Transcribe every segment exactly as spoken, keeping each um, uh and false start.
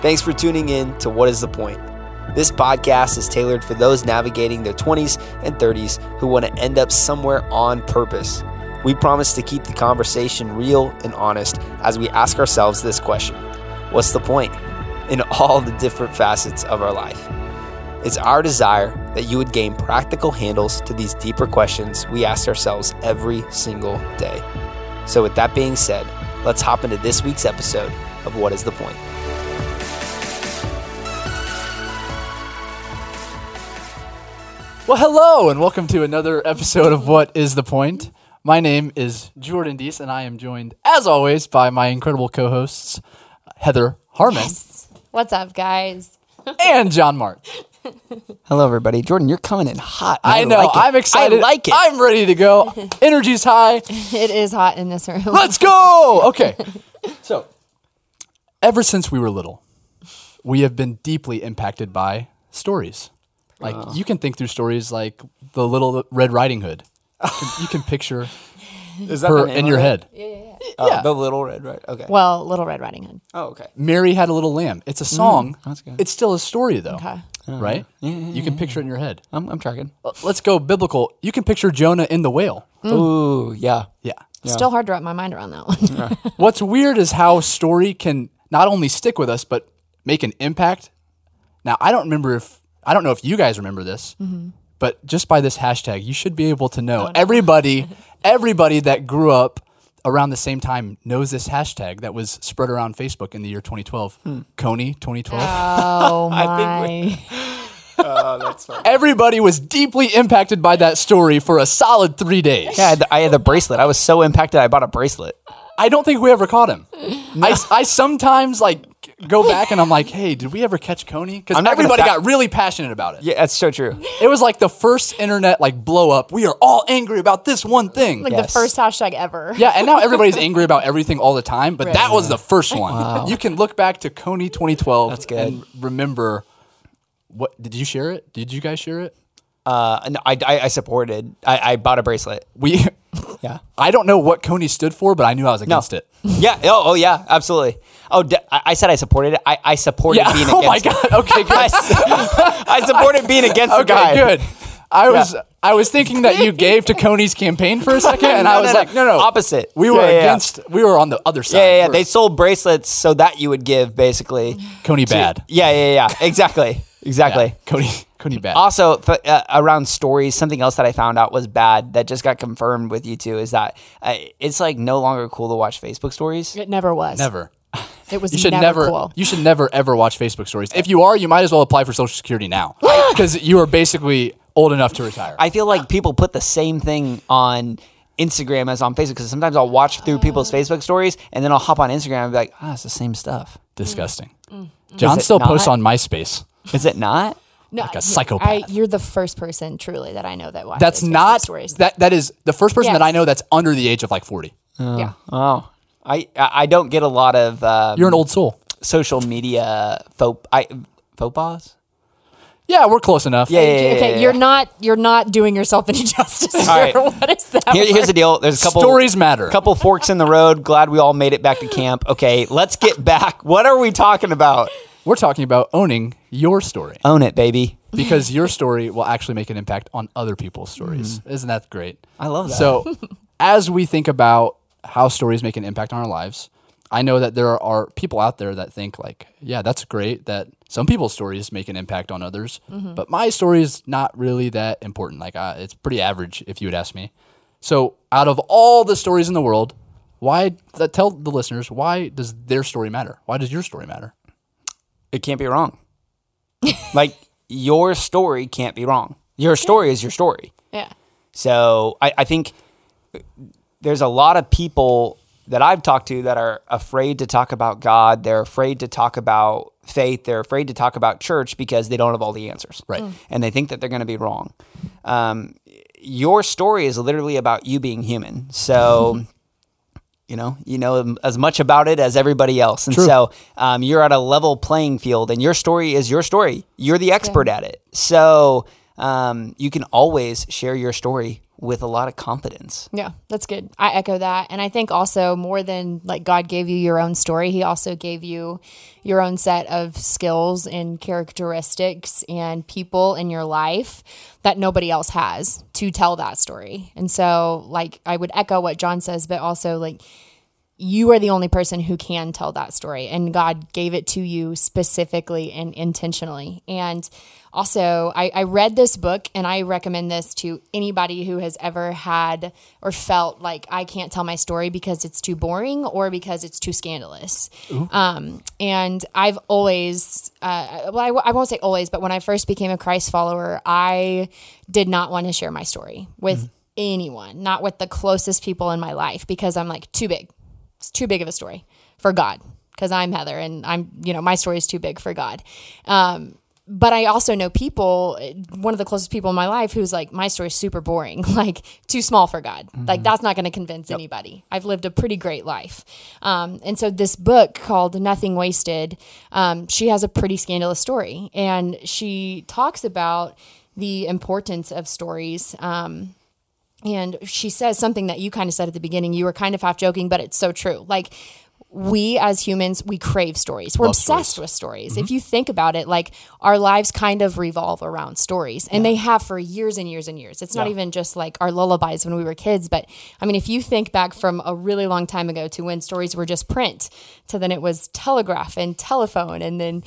Thanks for tuning in to What Is The Point? This podcast is tailored for those navigating their twenties and thirties who want to end up somewhere on purpose. We promise to keep the conversation real and honest as we ask ourselves this question: what's the point? In all the different facets of our life. It's our desire that you would gain practical handles to these deeper questions we ask ourselves every single day. So with that being said, let's hop into this week's episode of What Is The Point? Well, hello, and welcome to another episode of What Is The Point? My name is Jordan Deese, and I am joined, as always, by my incredible co-hosts, Heather Harmon. Yes. What's up, guys? And John Mart. Hello, everybody. Jordan, you're coming in hot. I, I know. Like I'm excited. I like it. I'm ready to go. Energy's high. It is hot in this room. Let's go! Okay. So, ever since we were little, we have been deeply impacted by stories. Like, oh. You can think through stories like the Little Red Riding Hood. You can, you can picture Is that her in your head. Yeah, yeah, yeah. Oh, yeah. The Little Red Riding Hood. Okay. Well, Little Red Riding Hood. Oh, okay. Mary Had a Little Lamb. It's a song. Mm, that's good. It's still a story, though. Okay. Uh, right? Yeah, yeah, yeah, you can picture it in your head. I'm, I'm tracking. Let's go biblical. You can picture Jonah in the whale. Mm. Ooh, yeah. Yeah. Yeah. Still hard to wrap my mind around that one. Yeah. What's weird is how story can not only stick with us, but make an impact. Now, I don't remember if... I don't know if you guys remember this, mm-hmm. but just by this hashtag, you should be able to know. Oh, no. Everybody, everybody that grew up around the same time knows this hashtag that was spread around Facebook in the year twenty twelve. Hmm. Kony twenty twelve. Oh, my. I think we, uh, that's funny. Everybody was deeply impacted by that story for a solid three days. Yeah, I had, the, I had the bracelet. I was so impacted, I bought a bracelet. I don't think we ever caught him. No. I, I sometimes, like, go back and I'm like, hey, did we ever catch Kony? Because everybody fa- got really passionate about it. Yeah, that's so true. It was like the first internet like blow up. We are all angry about this one thing. Like yes. The first hashtag ever. Yeah, and now everybody's angry about everything all the time, but right. That was the first one. Wow. You can look back to Kony twenty twelve that's good. And remember, what did you share it? Did you guys share it? Uh, no, I, I, I supported. I, I bought a bracelet. We, yeah. I don't know what Kony stood for, but I knew I was against no. it. Yeah. Oh, oh, yeah. Absolutely. Oh, d- I said I supported it. I, I supported yeah. being oh against. Oh my god. It. Okay. Good. I, I supported I, being against okay, the guy. Good. I was yeah. I was thinking that you gave to Kony's campaign for a second, and no, I was no, no, like, no, no, opposite. We were yeah, yeah, against. Yeah. We were on the other side. Yeah, yeah. yeah. They sold bracelets so that you would give, basically. Kony so, bad. Yeah, yeah, yeah. Exactly. Exactly. Yeah. Kony. Kony bad. Also, uh, around stories, something else that I found out was bad that just got confirmed with you two is that uh, it's like no longer cool to watch Facebook stories. It never was. Never. It was you should never, never cool. You should never, ever watch Facebook stories. If you are, you might as well apply for Social Security now because you are basically old enough to retire. I feel like people put the same thing on Instagram as on Facebook because sometimes I'll watch through people's Facebook stories and then I'll hop on Instagram and be like, ah, oh, it's the same stuff. Disgusting. Mm. Mm. John still not? posts on MySpace. Is it not? No, like a psychopath. I, you're the first person, truly, that I know that watches. That's not stories. That that is the first person yes. that I know that's under the age of like forty. Oh. Yeah. Oh, I I don't get a lot of. Um, you're an old soul. Social media faux I faux pas. Yeah, we're close enough. Yeah, yeah, yeah, yeah okay. Yeah. You're not you're not doing yourself any justice. All right. What is that? Here, here's the deal. There's a couple stories matter. Couple forks in the road. Glad we all made it back to camp. Okay, let's get back. What are we talking about? We're talking about owning your story. Own it, baby. Because your story will actually make an impact on other people's stories. Mm-hmm. Isn't that great? I love that. So as we think about how stories make an impact on our lives, I know that there are people out there that think like, yeah, that's great that some people's stories make an impact on others, mm-hmm. but my story is not really that important. Like uh, it's pretty average if you would ask me. So out of all the stories in the world, why th- tell the listeners, why does their story matter? Why does your story matter? It can't be wrong. Like, your story can't be wrong. Your story yeah. is your story. Yeah. So I, I think there's a lot of people that I've talked to that are afraid to talk about God. They're afraid to talk about faith. They're afraid to talk about church because they don't have all the answers. Right. Mm. And they think that they're going to be wrong. Um, your story is literally about you being human. So... You know, you know as much about it as everybody else. And True. so um, you're at a level playing field and your story is your story. You're the expert yeah. at it. So um, you can always share your story with a lot of confidence. Yeah, that's good. I echo that. And I think also more than like God gave you your own story, he also gave you your own set of skills and characteristics and people in your life that nobody else has to tell that story. And so like I would echo what John says, but also like you are the only person who can tell that story, and God gave it to you specifically and intentionally. And also, I, I read this book, and I recommend this to anybody who has ever had or felt like I can't tell my story because it's too boring or because it's too scandalous. Um, and I've always, uh, well, I, I won't say always, but when I first became a Christ follower, I did not want to share my story with mm. anyone, not with the closest people in my life, because I'm like too big. It's too big of a story for God, because I'm Heather and I'm, you know, my story is too big for God. Um, but I also know people, one of the closest people in my life who's like, my story is super boring, like too small for God. Mm-hmm. Like that's not going to convince yep. anybody. I've lived a pretty great life. Um, and so this book called Nothing Wasted, um, she has a pretty scandalous story, and she talks about the importance of stories, um, and she says something that you kind of said at the beginning. You were kind of half joking, but it's so true. Like we as humans, we crave stories. We're Love obsessed stories. with stories. Mm-hmm. If you think about it, like our lives kind of revolve around stories, and yeah. they have for years and years and years. It's yeah. not even just like our lullabies when we were kids. But I mean, if you think back from a really long time ago to when stories were just print, to then it was telegraph and telephone and then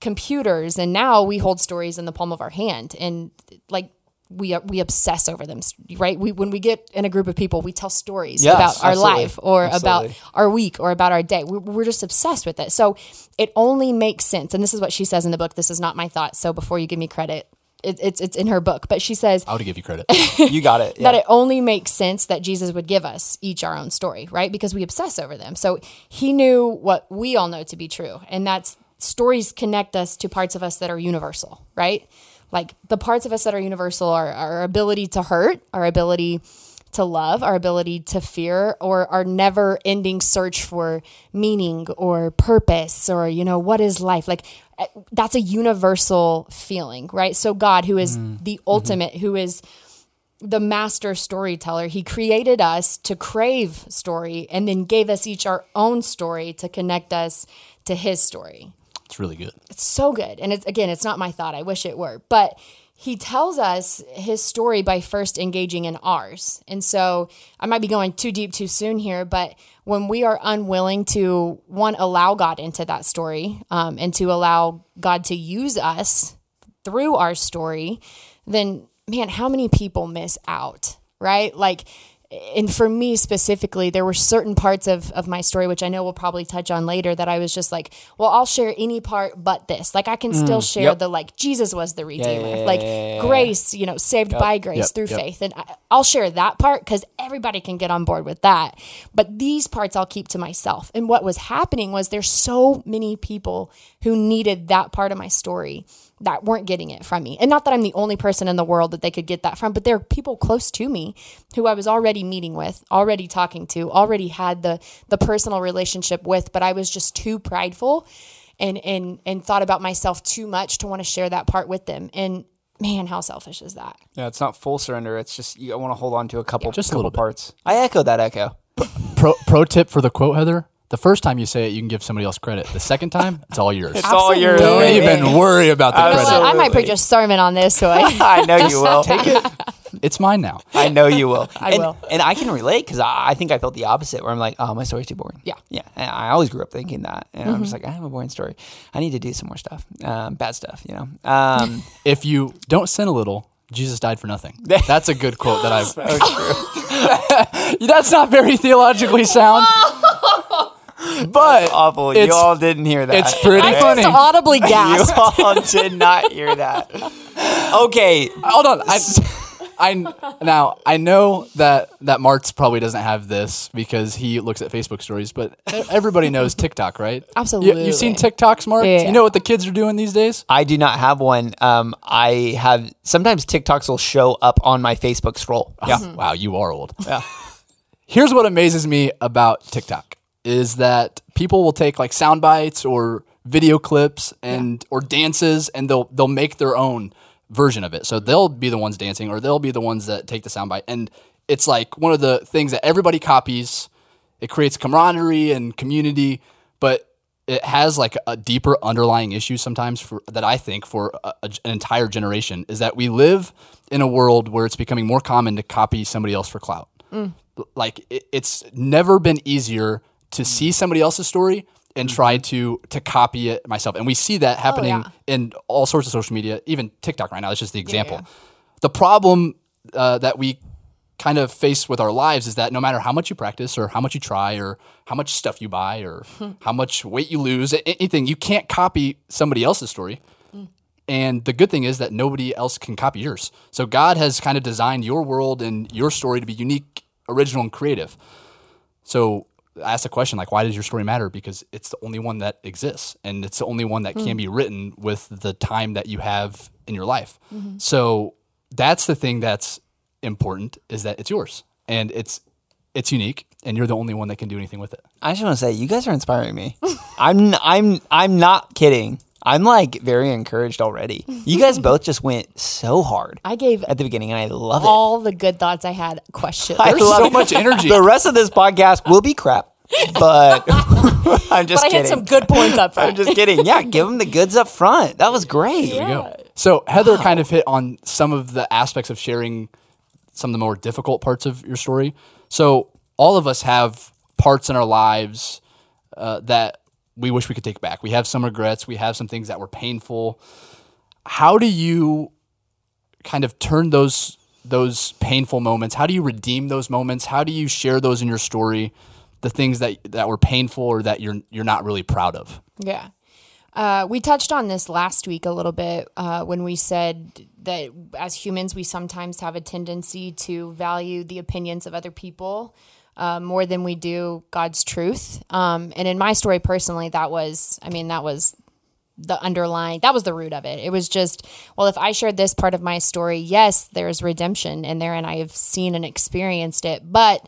computers. And now we hold stories in the palm of our hand, and like, we we obsess over them, right? We when we get in a group of people, we tell stories yes, about our absolutely. life or absolutely. about our week or about our day. We're, we're just obsessed with it. So it only makes sense. And this is what she says in the book. This is not my thought. So before you give me credit, it, it's it's in her book. But she says... I would give you credit. You got it. Yeah. That it only makes sense that Jesus would give us each our own story, right? Because we obsess over them. So he knew what we all know to be true. And that's stories connect us to parts of us that are universal, right? Like the parts of us that are universal are our ability to hurt, our ability to love, our ability to fear, or our never ending search for meaning or purpose or, you know, what is life? Like that's a universal feeling, right? So God, who is mm. the ultimate, mm-hmm. who is the master storyteller, he created us to crave story and then gave us each our own story to connect us to his story. It's really good. It's so good. And it's again, it's not my thought. I wish it were. But he tells us his story by first engaging in ours. And so I might be going too deep too soon here, but when we are unwilling to, one, allow God into that story um, and to allow God to use us through our story, then, man, how many people miss out, right? Like, and for me specifically, there were certain parts of, of my story, which I know we'll probably touch on later, that I was just like, well, I'll share any part but this. Like I can mm, still share yep. the, like, Jesus was the Redeemer, yeah, yeah, yeah, like yeah, grace, you know, saved yep, by grace yep, through yep. faith. And I, I'll share that part because everybody can get on board with that. But these parts I'll keep to myself. And what was happening was there's so many people who needed that part of my story that weren't getting it from me. And not that I'm the only person in the world that they could get that from, but there are people close to me who I was already meeting with, already talking to, already had the the personal relationship with, but I was just too prideful and and and thought about myself too much to want to share that part with them. And man, how selfish is that? Yeah, it's not full surrender. It's just, you, I want to hold on to a couple, yeah, just couple a little parts. Bit. I echo that echo. Pro, pro tip for the quote, Heather. The first time you say it, you can give somebody else credit. The second time, it's all yours. It's Absolutely. all yours. Don't even worry about the Absolutely. credit. I might preach a sermon on this. So I, I know you will. Take it. It's mine now. I know you will. I and, will. And I can relate because I, I think I felt the opposite where I'm like, oh, my story's too boring. Yeah. Yeah. And I always grew up thinking that. And mm-hmm. I'm just like, I have a boring story. I need to do some more stuff. Um, bad stuff, you know. Um, if you don't sin a little, Jesus died for nothing. That's a good quote that I've... oh, true. That's not very theologically sound. But that's awful. You all didn't hear that. It's pretty I funny. I just audibly gasped. You all did not hear that. Okay, hold on. I, I now I know that that Martz probably doesn't have this because he looks at Facebook stories, but everybody knows TikTok, right? Absolutely. You, you've seen TikToks, Martz? Yeah. You know what the kids are doing these days? I do not have one. Um, I have sometimes TikToks will show up on my Facebook scroll. Yeah. Mm-hmm. Wow, you are old. Yeah. Here's what amazes me about TikTok. Is that people will take like sound bites or video clips and yeah. or dances, and they'll they'll make their own version of it. So they'll be the ones dancing, or they'll be the ones that take the soundbite. And it's like one of the things that everybody copies. It creates camaraderie and community, but it has like a deeper underlying issue sometimes for, that I think for a, a, an entire generation, is that we live in a world where it's becoming more common to copy somebody else for clout. Mm. Like it, it's never been easier to mm. see somebody else's story and try to to copy it myself. And we see that happening oh, yeah. in all sorts of social media, even TikTok right now. That's just the example. Yeah, yeah. The problem uh, that we kind of face with our lives is that no matter how much you practice or how much you try or how much stuff you buy or how much weight you lose, anything, you can't copy somebody else's story. Mm. And the good thing is that nobody else can copy yours. So God has kind of designed your world and your story to be unique, original, and creative. So I asked the question, like, why does your story matter? Because it's the only one that exists, and it's the only one that mm. can be written with the time that you have in your life. Mm-hmm. So that's the thing that's important, is that it's yours and it's it's unique, and you're the only one that can do anything with it. I just want to say, you guys are inspiring me. I'm I'm I'm not kidding. I'm like very encouraged already. You guys both just went so hard. I gave at the beginning, and I love all it. All the good thoughts I had, questions. There's so it. much energy. The rest of this podcast will be crap, but I'm just. But I kidding. Had some good points up front. I'm just kidding. Yeah, give them the goods up front. That was great. Yeah. There you go. So Heather wow. kind of hit on some of the aspects of sharing some of the more difficult parts of your story. So all of us have parts in our lives uh, that we wish we could take back. We have some regrets. We have some things that were painful. How do you kind of turn those those painful moments? How do you redeem those moments? How do you share those in your story, the things that, that were painful or that you're you're not really proud of? Yeah. Uh, we touched on this last week a little bit uh, when we said that as humans, we sometimes have a tendency to value the opinions of other people Uh, more than we do God's truth. Um, and in my story personally, that was, I mean, that was the underlying, that was the root of it. It was just, well, if I shared this part of my story, yes, there's redemption in there and I have seen and experienced it, but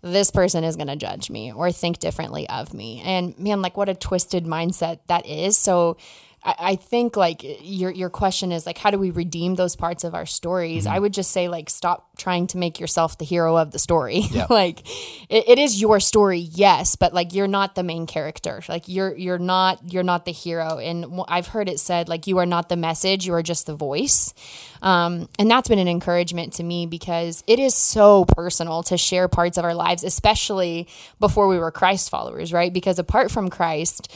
this person is going to judge me or think differently of me. And man, like what a twisted mindset that is. So I, I think like your, your question is like, how do we redeem those parts of our stories? Mm-hmm. I would just say like, stop trying to make yourself the hero of the story. Yeah. Like it, it is your story, yes, but like you're not the main character. Like you're you're not you're not the hero. And I've heard it said like you are not the message, you are just the voice. Um, and that's been an encouragement to me because it is so personal to share parts of our lives, especially before we were Christ followers, right? Because apart from Christ,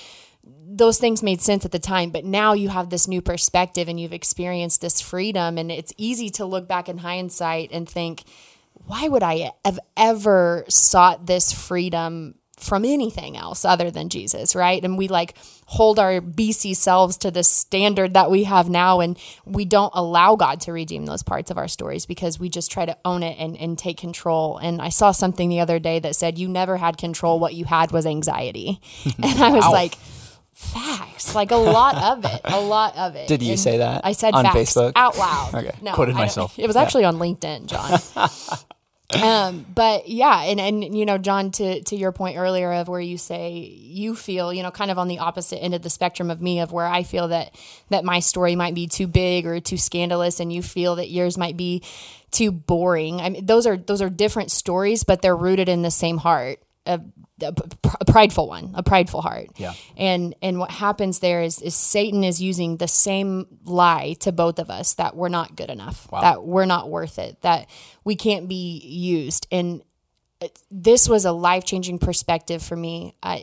those things made sense at the time, but now you have this new perspective and you've experienced this freedom, and it's easy to look back in hindsight and think, why would I have ever sought this freedom from anything else other than Jesus, right? And we like hold our B C selves to the standard that we have now, and we don't allow God to redeem those parts of our stories because we just try to own it and, and take control. And I saw something the other day that said, you never had control. What you had was anxiety. And I was wow. like, facts, like a lot of it, a lot of it. Did you and say that? I said on facts Facebook? Out loud. Okay, no, quoted myself. It was actually yeah. on LinkedIn, John. um, but yeah, and and you know, John, to to your point earlier of where you say you feel, you know, kind of on the opposite end of the spectrum of me, of where I feel that that my story might be too big or too scandalous, and you feel that yours might be too boring. I mean, those are those are different stories, but they're rooted in the same heart. A, a, a prideful one, a prideful heart. Yeah. And and what happens there is is Satan is using the same lie to both of us, that we're not good enough, wow. that we're not worth it, that we can't be used. And this was a life-changing perspective for me. I,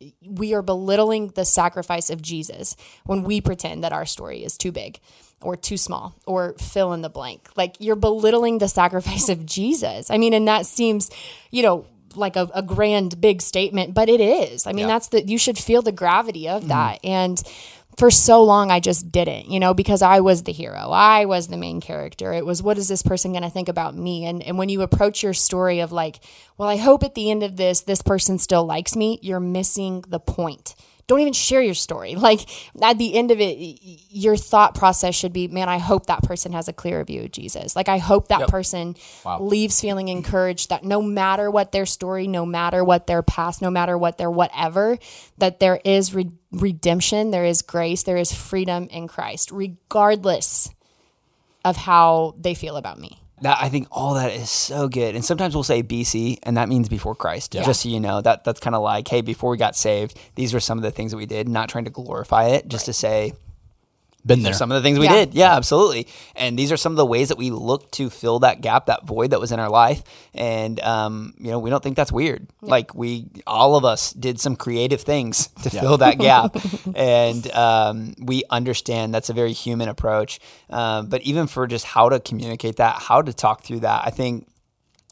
it, we are belittling the sacrifice of Jesus when we pretend that our story is too big or too small, or fill in the blank. Like you're belittling the sacrifice of Jesus. I mean, and that seems, you know, like a, a grand, big statement, but it is. I mean, yeah. that's the, you should feel the gravity of that. Mm-hmm. And for so long, I just didn't, you know, because I was the hero. I was the main character. It was, what is this person going to think about me? And and when you approach your story of like, well, I hope at the end of this, this person still likes me, you're missing the point. Don't even share your story. Like at the end of it, your thought process should be, man, I hope that person has a clearer view of Jesus. Like I hope that yep. person wow. leaves feeling encouraged that no matter what their story, no matter what their past, no matter what their whatever, that there is re- redemption, there is grace, there is freedom in Christ, regardless of how they feel about me. That, I think all that is so good. And sometimes we'll say B C, and that means before Christ. Yeah. Just so you know, that that's kind of like, hey, before we got saved, these were some of the things that we did, not trying to glorify it, just right. to say, been there. Some of the things we yeah. did. Yeah, absolutely. And these are some of the ways that we look to fill that gap, that void that was in our life. And, um, you know, we don't think that's weird. Yeah. Like we, all of us did some creative things to yeah. fill that gap. And um, we understand that's a very human approach. Um, but even for just how to communicate that, how to talk through that, I think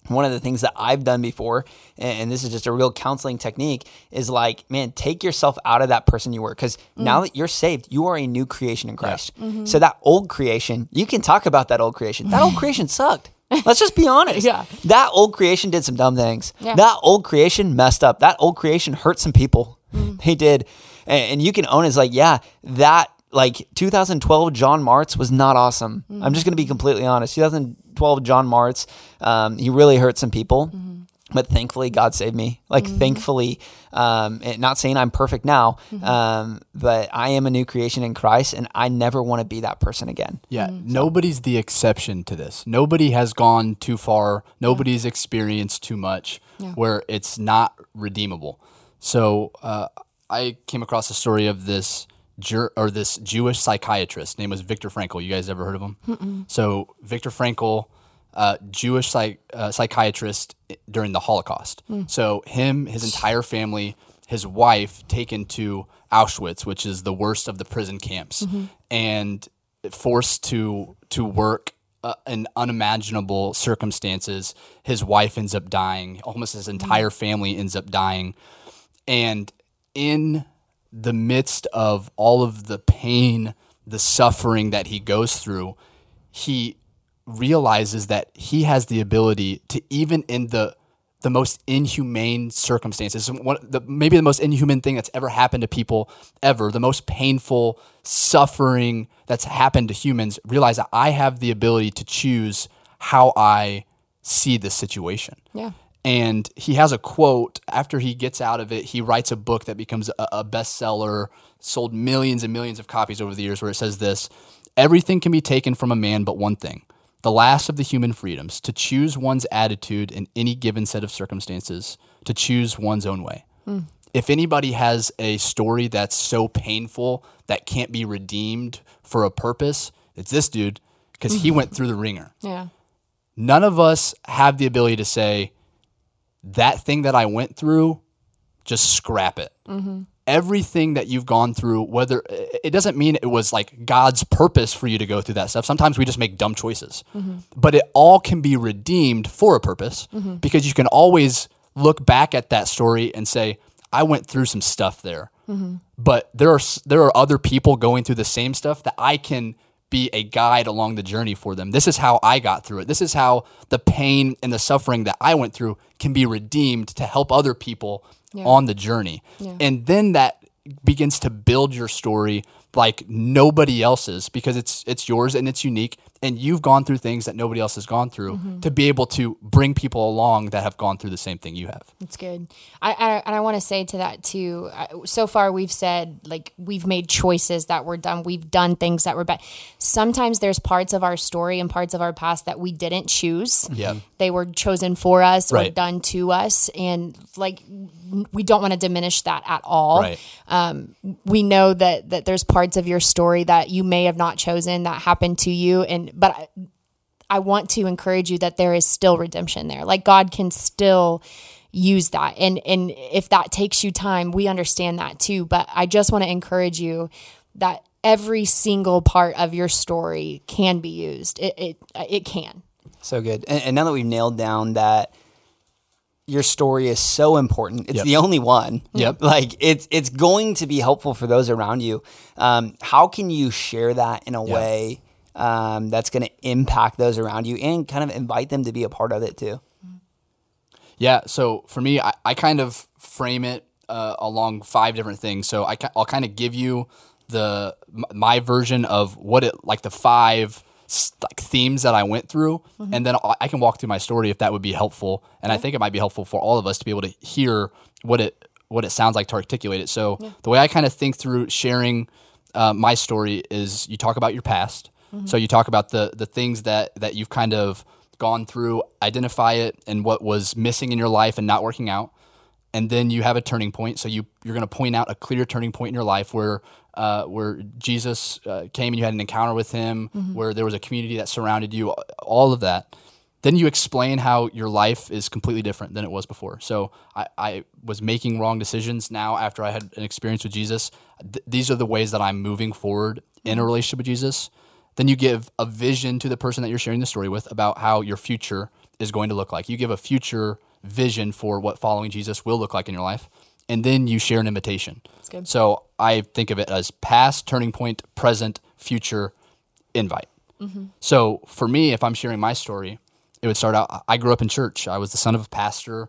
one of the things that I've done before, and this is just a real counseling technique, is like, man, take yourself out of that person you were. Because mm. now that you're saved, you are a new creation in Christ. Yeah. Mm-hmm. So that old creation, you can talk about that old creation. That old creation sucked. Let's just be honest. Yeah. That old creation did some dumb things. Yeah. That old creation messed up. That old creation hurt some people. Mm. They did. And, and you can own it. It's like, yeah, that like two thousand twelve John Martz was not awesome. Mm. I'm just going to be completely honest. two thousand twelve John Martz, um, he really hurt some people, mm-hmm. but thankfully God saved me. Like mm-hmm. thankfully, um, not saying I'm perfect now, mm-hmm. um, but I am a new creation in Christ, and I never want to be that person again. Yeah, mm-hmm. Nobody's the exception to this. Nobody has gone too far. Nobody's yeah. experienced too much yeah. where it's not redeemable. So uh, I came across a story of this Jer- or this Jewish psychiatrist. His name was Viktor Frankl. You guys ever heard of him? Mm-mm. So Viktor Frankl, uh, Jewish psych- uh, psychiatrist during the Holocaust. Mm. So him, his entire family, his wife taken to Auschwitz, which is the worst of the prison camps, mm-hmm. and forced to to work uh, in unimaginable circumstances. His wife ends up dying. Almost his entire mm. family ends up dying. And in the midst of all of the pain, the suffering that he goes through, he realizes that he has the ability to, even in the the most inhumane circumstances, one, the, maybe the most inhuman thing that's ever happened to people ever, the most painful suffering that's happened to humans, realize that I have the ability to choose how I see this situation. Yeah. And he has a quote. After he gets out of it, he writes a book that becomes a, a bestseller, sold millions and millions of copies over the years, where it says this: everything can be taken from a man but one thing, the last of the human freedoms, to choose one's attitude in any given set of circumstances, to choose one's own way. Mm. If anybody has a story that's so painful that can't be redeemed for a purpose, it's this dude, because mm-hmm. he went through the ringer. Yeah. None of us have the ability to say, that thing that I went through, just scrap it. Mm-hmm. Everything that you've gone through, whether it doesn't mean it was like God's purpose for you to go through that stuff. Sometimes we just make dumb choices, mm-hmm. but it all can be redeemed for a purpose, mm-hmm. because you can always look back at that story and say, I went through some stuff there, mm-hmm. but there are, there are other people going through the same stuff that I can be a guide along the journey for them. This is how I got through it. This is how the pain and the suffering that I went through can be redeemed to help other people yeah. on the journey. Yeah. And then that begins to build your story like nobody else's, because it's it's yours and it's unique, and you've gone through things that nobody else has gone through, mm-hmm. to be able to bring people along that have gone through the same thing you have. That's good. I, I and I want to say to that too, so far we've said like we've made choices that were done. We've done things that were bad. Sometimes there's parts of our story and parts of our past that we didn't choose. Yeah. They were chosen for us right. or done to us. And like, we don't want to diminish that at all. Right. Um, we know that, that there's parts of your story that you may have not chosen that happened to you. And, but I, I want to encourage you that there is still redemption there. Like God can still use that. And, and if that takes you time, we understand that too. But I just want to encourage you that every single part of your story can be used. It, it, it can. So good. And, and now that we've nailed down that your story is so important, it's yep. the only one. Yep. Like it's it's going to be helpful for those around you. Um, how can you share that in a yep. way um, that's going to impact those around you and kind of invite them to be a part of it too? Yeah. So for me, I, I kind of frame it uh, along five different things. So I, I'll kind of give you the my version of what it like the five like themes that I went through, mm-hmm. and then I can walk through my story if that would be helpful. And yeah. I think it might be helpful for all of us to be able to hear what it what it sounds like to articulate it. So yeah. the way I kind of think through sharing uh, my story is you talk about your past, Mm-hmm. So you talk about the the things that that you've kind of gone through, identify it and what was missing in your life and not working out. And then you have a turning point. So you, you're going to point out a clear turning point in your life where uh, where Jesus uh, came and you had an encounter with him, mm-hmm. where there was a community that surrounded you, all of that. Then you explain how your life is completely different than it was before. So I, I was making wrong decisions now after I had an experience with Jesus. Th- these are the ways that I'm moving forward in a relationship with Jesus. Then you give a vision to the person that you're sharing the story with about how your future is going to look like. You give a future vision for what following Jesus will look like in your life. And then you share an invitation. That's good. So I think of it as past, turning point, present, future, invite. Mm-hmm. So for me, if I'm sharing my story, it would start out, I grew up in church. I was the son of a pastor.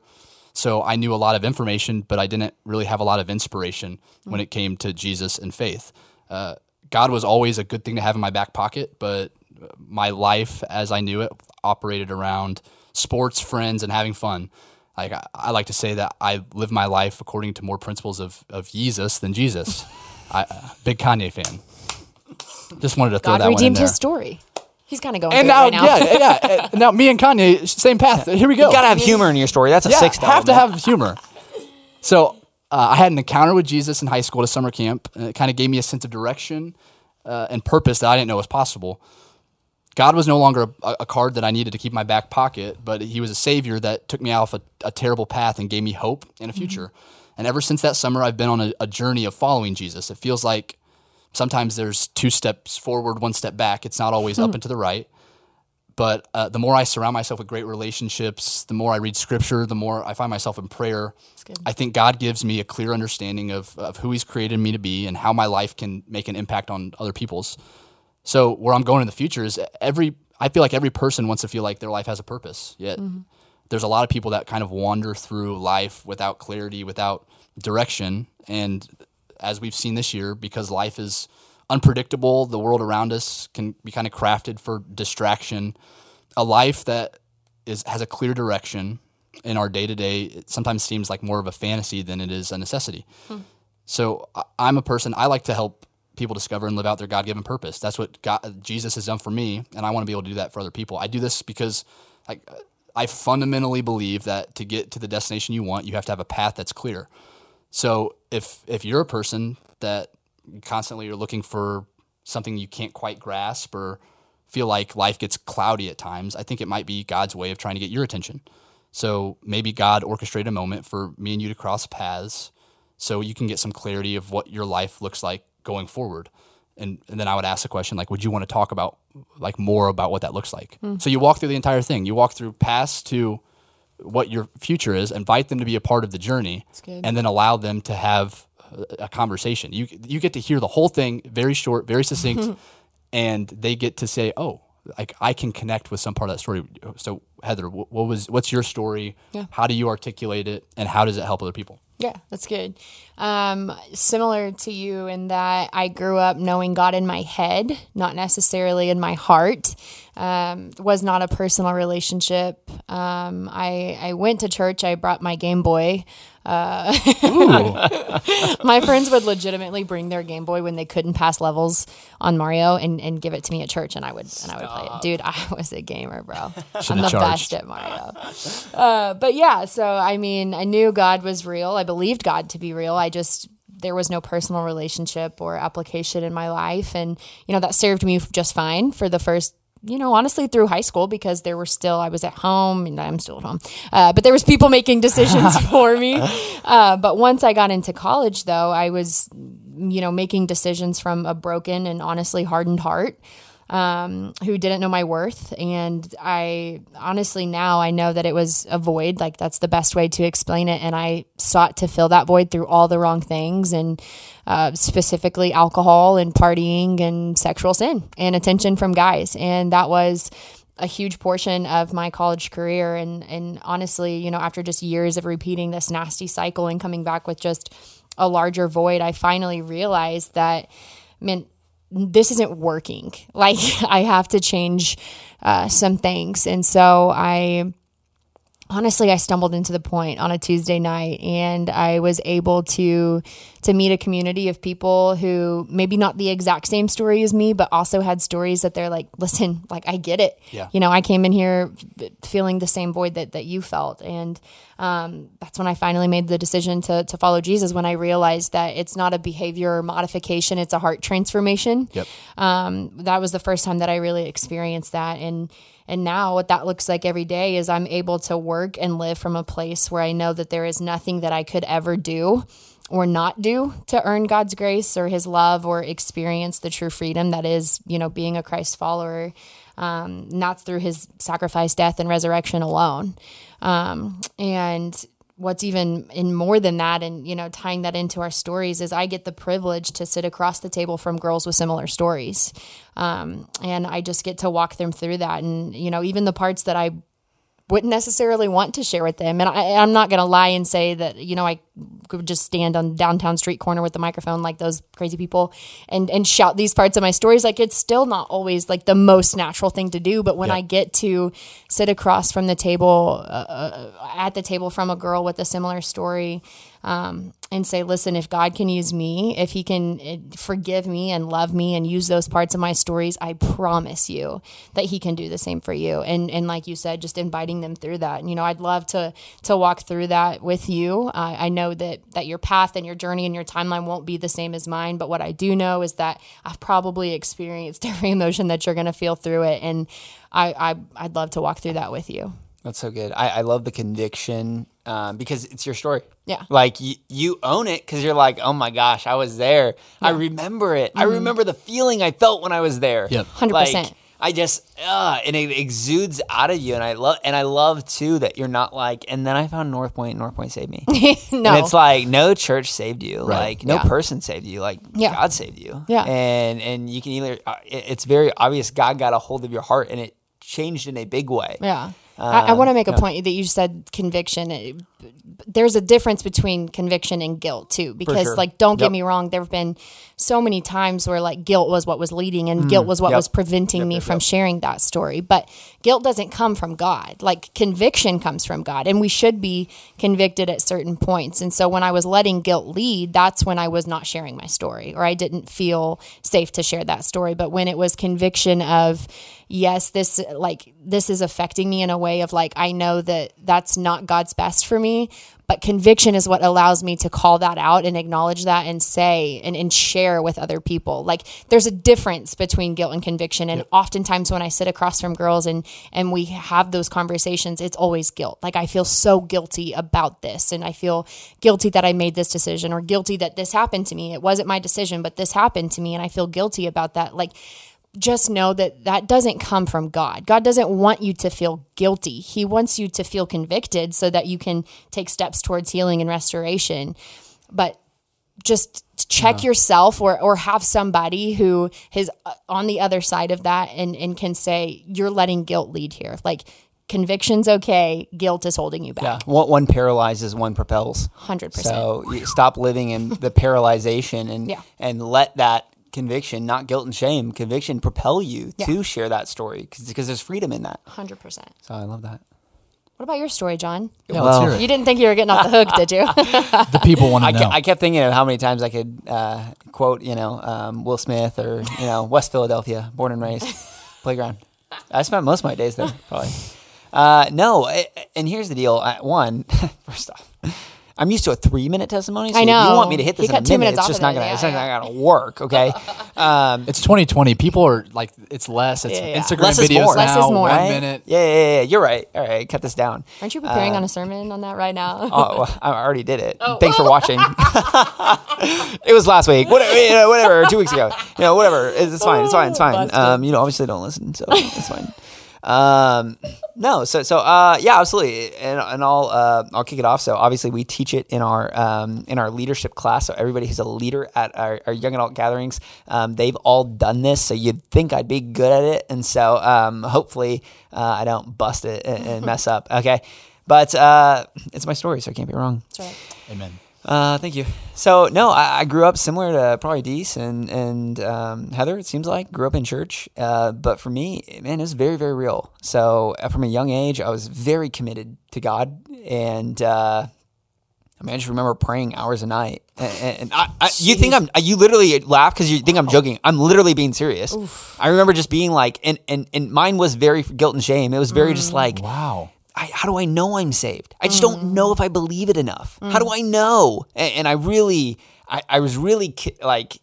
So I knew a lot of information, but I didn't really have a lot of inspiration mm-hmm. when it came to Jesus and faith. Uh, God was always a good thing to have in my back pocket, but my life as I knew it operated around sports, friends, and having fun. Like I, I like to say that I live my life according to more principles of of Yeezus than Jesus. I, uh, big Kanye fan. Just wanted to throw God that one in there. God redeemed his story. He's kind of going and now, it right now. Yeah, yeah. Now me and Kanye, same path. Here we go. You got to have humor in your story. That's a yeah, sixth element. Yeah, have to have humor. So uh, I had an encounter with Jesus in high school at a summer camp. And it kind of gave me a sense of direction uh, and purpose that I didn't know was possible. God was no longer a, a card that I needed to keep in my back pocket, but he was a savior that took me off a, a terrible path and gave me hope and a future. Mm-hmm. And ever since that summer, I've been on a, a journey of following Jesus. It feels like sometimes there's two steps forward, one step back. It's not always up and to the right. But uh, the more I surround myself with great relationships, the more I read scripture, the more I find myself in prayer. I think God gives me a clear understanding of, of who he's created me to be and how my life can make an impact on other people's. So where I'm going in the future is every, I feel like every person wants to feel like their life has a purpose. Yet mm-hmm. there's a lot of people that kind of wander through life without clarity, without direction. And as we've seen this year, because life is unpredictable, the world around us can be kind of crafted for distraction. A life that is has a clear direction in our day-to-day, it sometimes seems like more of a fantasy than it is a necessity. Hmm. So I'm a person, I like to help people discover and live out their God-given purpose. That's what God, Jesus has done for me, and I want to be able to do that for other people. I do this because I, I fundamentally believe that to get to the destination you want, you have to have a path that's clear. So if if you're a person that constantly are looking for something you can't quite grasp or feel like life gets cloudy at times, I think it might be God's way of trying to get your attention. So maybe God orchestrated a moment for me and you to cross paths so you can get some clarity of what your life looks like going forward. And, and then I would ask the question, like, would you want to talk about like more about what that looks like? Mm. So you walk through the entire thing. You walk through past to what your future is, invite them to be a part of the journey, and then allow them to have a conversation. You you get to hear the whole thing, very short, very succinct, and they get to say, oh, like I can connect with some part of that story. So Heather, what was, what's your story? Yeah. How do you articulate it? And how does it help other people? Yeah, that's good. Um, similar to you in that I grew up knowing God in my head, not necessarily in my heart. Um, was not a personal relationship. Um, I, I went to church. I brought my Game Boy. Uh, my friends would legitimately bring their Game Boy when they couldn't pass levels on Mario and, and give it to me at church, and I would Stop. and I would play it. Dude, I was a gamer, bro. Should've I'm the charged. best at Mario. Uh, but yeah, so I mean, I knew God was real. I believed God to be real. I just there was no personal relationship or application in my life, and you know that served me just fine for the first. You know, honestly, through high school, because there were still, I was at home and I'm still at home, uh, but there was people making decisions for me. Uh, but once I got into college, though, I was, you know, making decisions from a broken and honestly hardened heart um, who didn't know my worth. And I honestly, now I know that it was a void. Like that's the best way to explain it. And I sought to fill that void through all the wrong things. And Uh, specifically alcohol and partying and sexual sin and attention from guys. And that was a huge portion of my college career. And, and honestly, you know, after just years of repeating this nasty cycle and coming back with just a larger void, I finally realized that, I mean, this isn't working. Like I have to change uh, some things. And so I honestly, I stumbled into the Point on a Tuesday night, and I was able to to meet a community of people who maybe not the exact same story as me, but also had stories that they're like, listen, like I get it. Yeah. You know, I came in here feeling the same void that, that you felt. And um, that's when I finally made the decision to to follow Jesus, when I realized that it's not a behavior modification, it's a heart transformation. Yep. Um, that was the first time that I really experienced that. And And now what that looks like every day is I'm able to work and live from a place where I know that there is nothing that I could ever do or not do to earn God's grace or his love or experience the true freedom that is, you know, being a Christ follower. Um, and that's through his sacrifice, death, and resurrection alone. Um, and what's even in more than that, and, you know, tying that into our stories, is I get the privilege to sit across the table from girls with similar stories. Um, and I just get to walk them through that. And, you know, even the parts that I wouldn't necessarily want to share with them. And I, I'm not going to lie and say that, you know, I could just stand on downtown street corner with the microphone like those crazy people and, and shout these parts of my stories. Like, it's still not always like the most natural thing to do. But when yeah. I get to sit across from the table, uh, at the table from a girl with a similar story, um, and say, listen, if God can use me, if he can forgive me and love me and use those parts of my stories, I promise you that he can do the same for you. And, and like you said, just inviting them through that. And, you know, I'd love to, to walk through that with you. Uh, I know that, that your path and your journey and your timeline won't be the same as mine, but what I do know is that I've probably experienced every emotion that you're going to feel through it. And I, I, I'd love to walk through that with you. That's so good. I, I love the conviction um, because it's your story. Yeah. Like y- you own it because you're like, oh my gosh, I was there. Yeah. I remember it. Mm-hmm. I remember the feeling I felt when I was there. Yep. one hundred percent. Like, I just, uh, and it exudes out of you. And I love, and I love too that you're not like, and then I found North Point, North Point saved me. No. And it's like, no church saved you. Right. Like no yeah. person saved you. Like yeah. God saved you. Yeah. And, and you can either, uh, it, it's very obvious God got a hold of your heart and it changed in a big way. Yeah. Um, I, I want to make a no. point that you said conviction. It, there's a difference between conviction and guilt too, because sure. like, don't yep. get me wrong. There've been so many times where like guilt was what was leading and mm, guilt was what yep. was preventing yep, me yep, from yep. sharing that story. But guilt doesn't come from God. Like conviction comes from God, and we should be convicted at certain points. And so when I was letting guilt lead, that's when I was not sharing my story, or I didn't feel safe to share that story. But when it was conviction of, yes, this like this is affecting me in a way of like, I know that that's not God's best for me, but conviction is what allows me to call that out and acknowledge that and say and, and share with other people. Like there's a difference between guilt and conviction. And yep. oftentimes when I sit across from girls and and we have those conversations, it's always guilt. Like I feel so guilty about this, and I feel guilty that I made this decision, or guilty that this happened to me. It wasn't my decision, but this happened to me, and I feel guilty about that. Like, just know that that doesn't come from God. God doesn't want you to feel guilty. He wants you to feel convicted so that you can take steps towards healing and restoration. But just check yeah. yourself, or or have somebody who is on the other side of that and, and can say, you're letting guilt lead here. Like, conviction's okay, guilt is holding you back. Yeah. One, one paralyzes, one propels. one hundred percent. So you stop living in the paralyzation and yeah. and let that conviction, not guilt and shame, conviction propel you yeah. to share that story, because there's freedom in that. one hundred percent. So I love that. What about your story, John? Yeah, well, you didn't think you were getting off the hook, did you? The people want to know. Ke- I kept thinking of how many times I could uh, quote, you know, um, Will Smith, or, you know, West Philadelphia, born and raised, playground. I spent most of my days there, probably. Uh, no, it, and here's the deal. I, one, first off, I'm used to a three-minute testimony, so I know. If you want me to hit this in a minute, it's just not going yeah, yeah. to work, okay? Um, it's twenty twenty. People are like, it's less. It's yeah, yeah. Instagram less videos more. Now, more, one right? minute. Yeah, yeah, yeah. You're right. All right, cut this down. Aren't you preparing uh, on a sermon on that right now? Oh, well, I already did it. Oh. Thanks for watching. It was last week. Whatever, you know, whatever, two weeks ago. You know, whatever. It's, it's fine. It's fine. It's fine. Um, you know, obviously don't listen, so it's fine. Um, no, so, so, uh, yeah, absolutely. And, and I'll, uh, I'll kick it off. So obviously we teach it in our, um, in our leadership class. So everybody who's a leader at our, our young adult gatherings, um, they've all done this. So you'd think I'd be good at it. And so, um, hopefully, uh, I don't bust it and, and mess up. Okay. But, uh, it's my story, so I can't be wrong. That's right. Amen. Uh, thank you. So, no, I, I grew up similar to probably Dees and, and um, Heather, it seems like. Grew up in church. Uh, but for me, man, it was very, very real. So from a young age, I was very committed to God. And uh, I mean, I just remember praying hours a night. And, and I, I, you think I'm – you literally laugh because you think I'm joking. I'm literally being serious. Oof. I remember just being like – and and mine was very guilt and shame. It was very mm. just like – wow. I, how do I know I'm saved? I just mm. don't know if I believe it enough. Mm. How do I know? And, and I really, I, I was really ki- like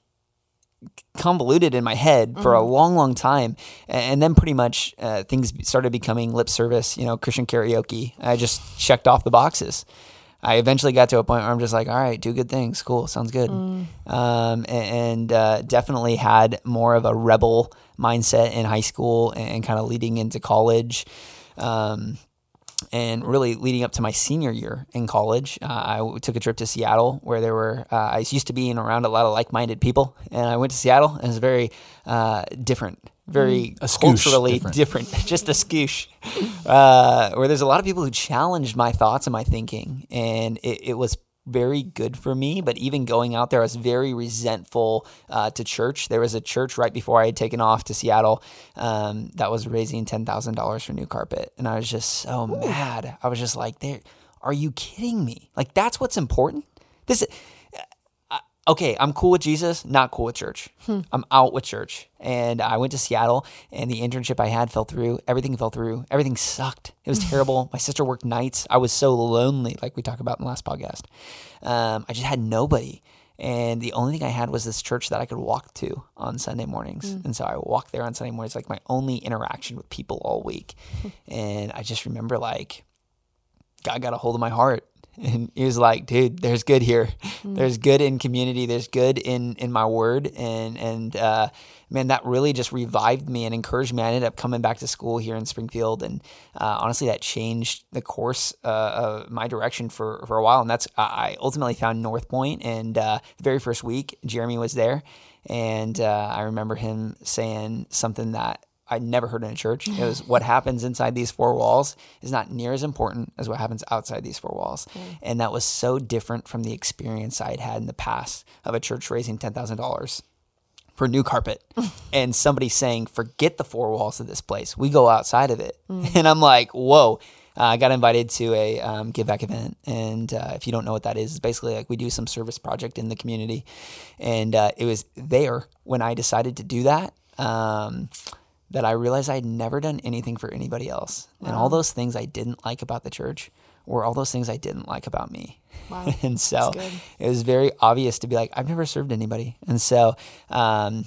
convoluted in my head mm. for a long, long time. And, and then pretty much uh, things started becoming lip service, you know, Christian karaoke. I just checked off the boxes. I eventually got to a point where I'm just like, all right, do good things. Cool. Sounds good. Mm. Um, and and uh, definitely had more of a rebel mindset in high school and, and kind of leading into college. Um And really leading up to my senior year in college, uh, I took a trip to Seattle where there were, uh, I used to being around a lot of like-minded people. And I went to Seattle and it was very uh, different, very a culturally different. different, just a skoosh, uh, where there's a lot of people who challenged my thoughts and my thinking. And it, it was very good for me. But even going out there, I was very resentful uh, to church. There was a church right before I had taken off to Seattle um, that was raising ten thousand dollars for new carpet. And I was just so Ooh. mad. I was just like, "There, are you kidding me? Like, that's what's important? This is, uh, okay, I'm cool with Jesus, not cool with church. Hmm. I'm out with church." And I went to Seattle and the internship I had fell through. Everything fell through. Everything sucked. It was terrible. My sister worked nights. I was so lonely, like we talked about in the last podcast. Um, I just had nobody. And the only thing I had was this church that I could walk to on Sunday mornings. Mm. And so I walked there on Sunday mornings, like my only interaction with people all week. And I just remember like God got a hold of my heart. And he was like, "Dude, there's good here. Mm. There's good in community. There's good in, in my word." And, and, uh, man, that really just revived me and encouraged me. I ended up coming back to school here in Springfield. And, uh, honestly, that changed the course, uh, of my direction for, for a while. And that's, I ultimately found North Point. And, uh, the very first week Jeremy was there. And, uh, I remember him saying something that I'd never heard in a church. It was, what happens inside these four walls is not near as important as what happens outside these four walls. Mm. And that was so different from the experience I had had in the past of a church raising ten thousand dollars for new carpet and somebody saying, "Forget the four walls of this place. We go outside of it." Mm. And I'm like, whoa. Uh, I got invited to a um, give back event. And uh, if you don't know what that is, it's basically like we do some service project in the community. And uh, it was there when I decided to do that. Um, that I realized I had never done anything for anybody else. Wow. And all those things I didn't like about the church were all those things I didn't like about me. Wow. And so it was very obvious to be like, I've never served anybody. And so, um,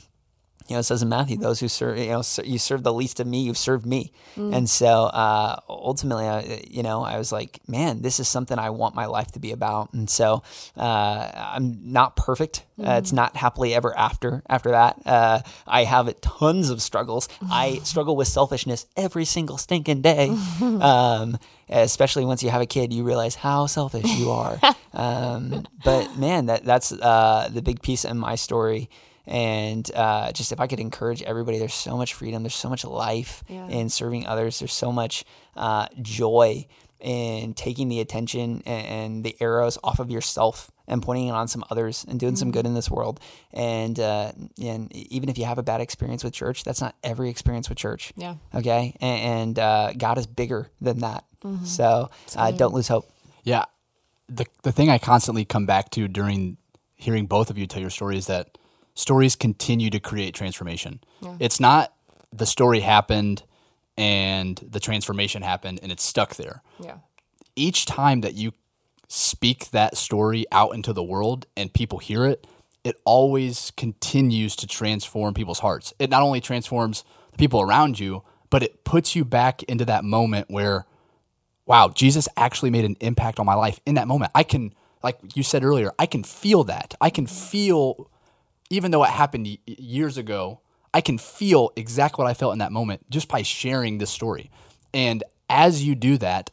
you know, it says in Matthew, those who serve, you know, you serve the least of me, you've served me. Mm. And so uh, ultimately, I, you know, I was like, man, this is something I want my life to be about. And so uh, I'm not perfect. Mm. Uh, it's not happily ever after, after that. Uh, I have tons of struggles. I struggle with selfishness every single stinking day. Um, especially once you have a kid, you realize how selfish you are. um, but man, that that's uh, the big piece in my story. And uh, just if I could encourage everybody, there's so much freedom, there's so much life yeah. in serving others, there's so much uh, joy in taking the attention and, and the arrows off of yourself and pointing it on some others and doing mm-hmm. some good in this world. And uh, and even if you have a bad experience with church, that's not every experience with church. Yeah. Okay? And, and uh, God is bigger than that. Mm-hmm. So uh, don't lose hope. Yeah. The, the thing I constantly come back to during hearing both of you tell your story is that stories continue to create transformation. Yeah. It's not the story happened and the transformation happened and it's stuck there. Yeah. Each time that you speak that story out into the world and people hear it, it always continues to transform people's hearts. It not only transforms the people around you, but it puts you back into that moment where, wow, Jesus actually made an impact on my life in that moment. I can, like you said earlier, I can feel that. I can feel... Even though it happened years ago, I can feel exactly what I felt in that moment just by sharing this story. And as you do that,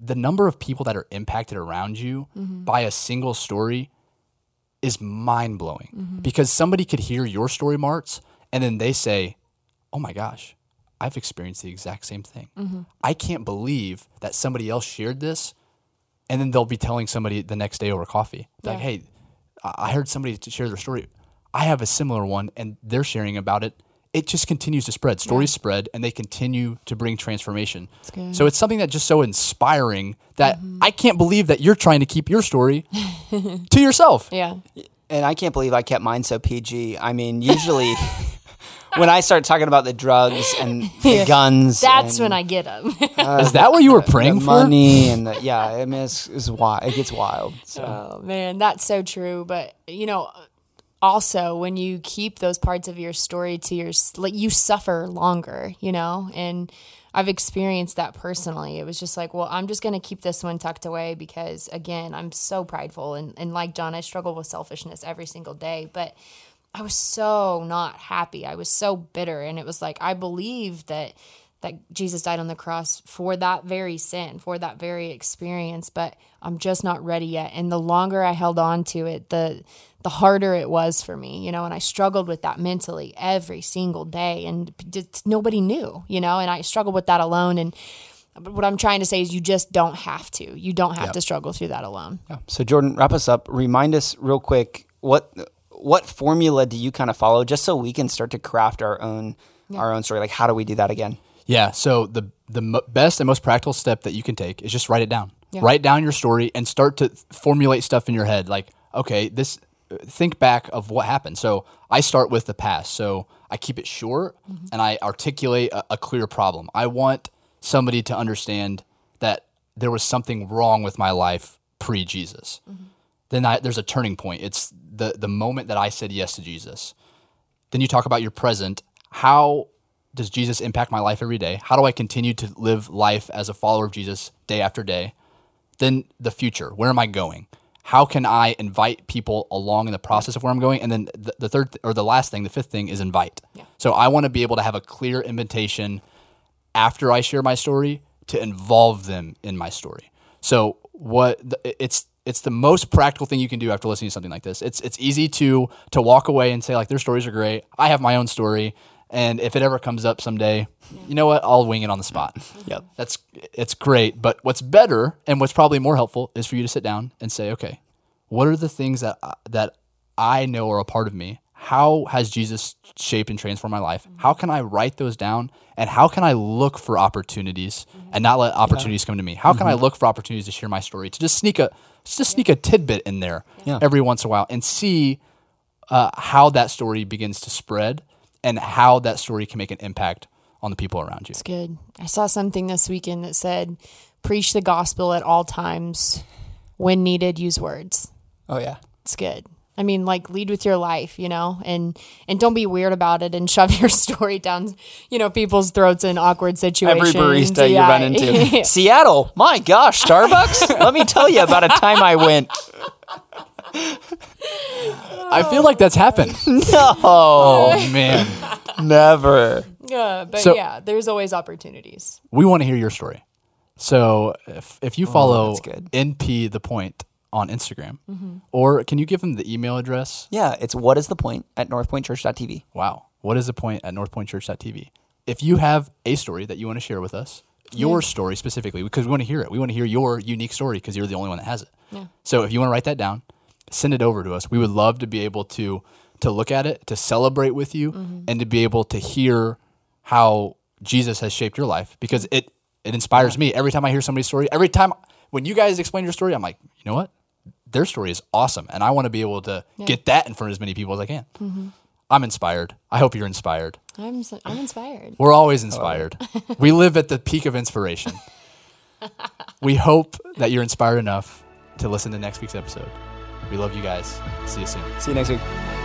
the number of people that are impacted around you mm-hmm. by a single story is mind-blowing mm-hmm. because somebody could hear your story, Martz, and then they say, "Oh my gosh, I've experienced the exact same thing. Mm-hmm. I can't believe that somebody else shared this And then they'll be telling somebody the next day over coffee, like, yeah. hey, I heard somebody share their story. I have a similar one, and they're sharing about it. It just continues to spread. Stories yeah. spread, and they continue to bring transformation. So it's something that's just so inspiring that mm-hmm. I can't believe that you're trying to keep your story to yourself. Yeah. And I can't believe I kept mine so P G. I mean, usually when I start talking about the drugs and the guns. That's and, when I get them. uh, Is that what you were praying the, the for? Money and the, yeah, I mean, it's, it's wild. It gets wild. So. Oh, man, that's so true. But, you know... Also, when you keep those parts of your story to your, like, you suffer longer, you know, and I've experienced that personally. It was just like, well, I'm just going to keep this one tucked away because, again, I'm so prideful. And, and like John, I struggle with selfishness every single day, but I was so not happy. I was so bitter. And it was like, I believe that, that Jesus died on the cross for that very sin, for that very experience, but I'm just not ready yet. And the longer I held on to it, the... the harder it was for me, you know, and I struggled with that mentally every single day, and just, nobody knew, you know, and I struggled with that alone. And what I'm trying to say is you just don't have to, you don't have yep. to struggle through that alone. Yeah. So Jordan, wrap us up. Remind us real quick, what, what formula do you kind of follow just so we can start to craft our own, yeah. our own story? Like, how do we do that again? Yeah. So the, the m- best and most practical step that you can take is just write it down, yeah. write down your story and start to formulate stuff in your head. Like, okay, this, think back of what happened. So I start with the past. So I keep it short mm-hmm. and I articulate a, a clear problem. I want somebody to understand that there was something wrong with my life pre-Jesus. Mm-hmm. Then I, there's a turning point. It's the, the moment that I said yes to Jesus. Then you talk about your present. How does Jesus impact my life every day? How do I continue to live life as a follower of Jesus day after day? Then the future, where am I going? How can I invite people along in the process of where I'm going? And then the, the third th- or the last thing, the fifth thing is invite. Yeah. So I want to be able to have a clear invitation after I share my story to involve them in my story. So what the, it's it's the most practical thing you can do after listening to something like this. It's it's easy to to walk away and say, like, their stories are great. I have my own story. And if it ever comes up someday, yeah. you know what? I'll wing it on the spot. Mm-hmm. Yep. That's, it's great. But what's better and what's probably more helpful is for you to sit down and say, okay, what are the things that, that I know are a part of me? How has Jesus shaped and transformed my life? Mm-hmm. How can I write those down? And how can I look for opportunities mm-hmm. and not let opportunities yeah. come to me? How mm-hmm. can I look for opportunities to share my story? To just sneak a, just sneak yeah. a tidbit in there yeah. every once in a while and see uh, how that story begins to spread. And how that story can make an impact on the people around you. It's good. I saw something this weekend that said, preach the gospel at all times. When needed, use words. Oh, yeah. It's good. I mean, like, lead with your life, you know, and, and don't be weird about it and shove your story down, you know, people's throats in awkward situations. Every barista yeah. you run into. Seattle, my gosh, Starbucks? Let me tell you about a time I went... I feel like that's happened. No. Oh, man. Never. Yeah, but so, yeah, there's always opportunities. We want to hear your story. So if, if you follow oh, N P The Point on Instagram, mm-hmm. or can you give them the email address? Yeah, it's what is the point at northpointchurch dot t v. Wow. What is the point at northpointchurch dot t v. If you have a story that you want to share with us, your yeah. story specifically, because we want to hear it. We want to hear your unique story because you're the only one that has it. Yeah. So if you want to write that down, send it over to us. We would love to be able to to look at it, to celebrate with you, mm-hmm. and to be able to hear how Jesus has shaped your life, because it it inspires me. Every time I hear somebody's story, every time when you guys explain your story, I'm like, you know what? Their story is awesome, and I want to be able to yeah. get that in front of as many people as I can. Mm-hmm. I'm inspired. I hope you're inspired. I'm so, I'm inspired. We're always inspired. We live at the peak of inspiration. We hope that you're inspired enough to listen to next week's episode. We love you guys. See you soon. See you next week.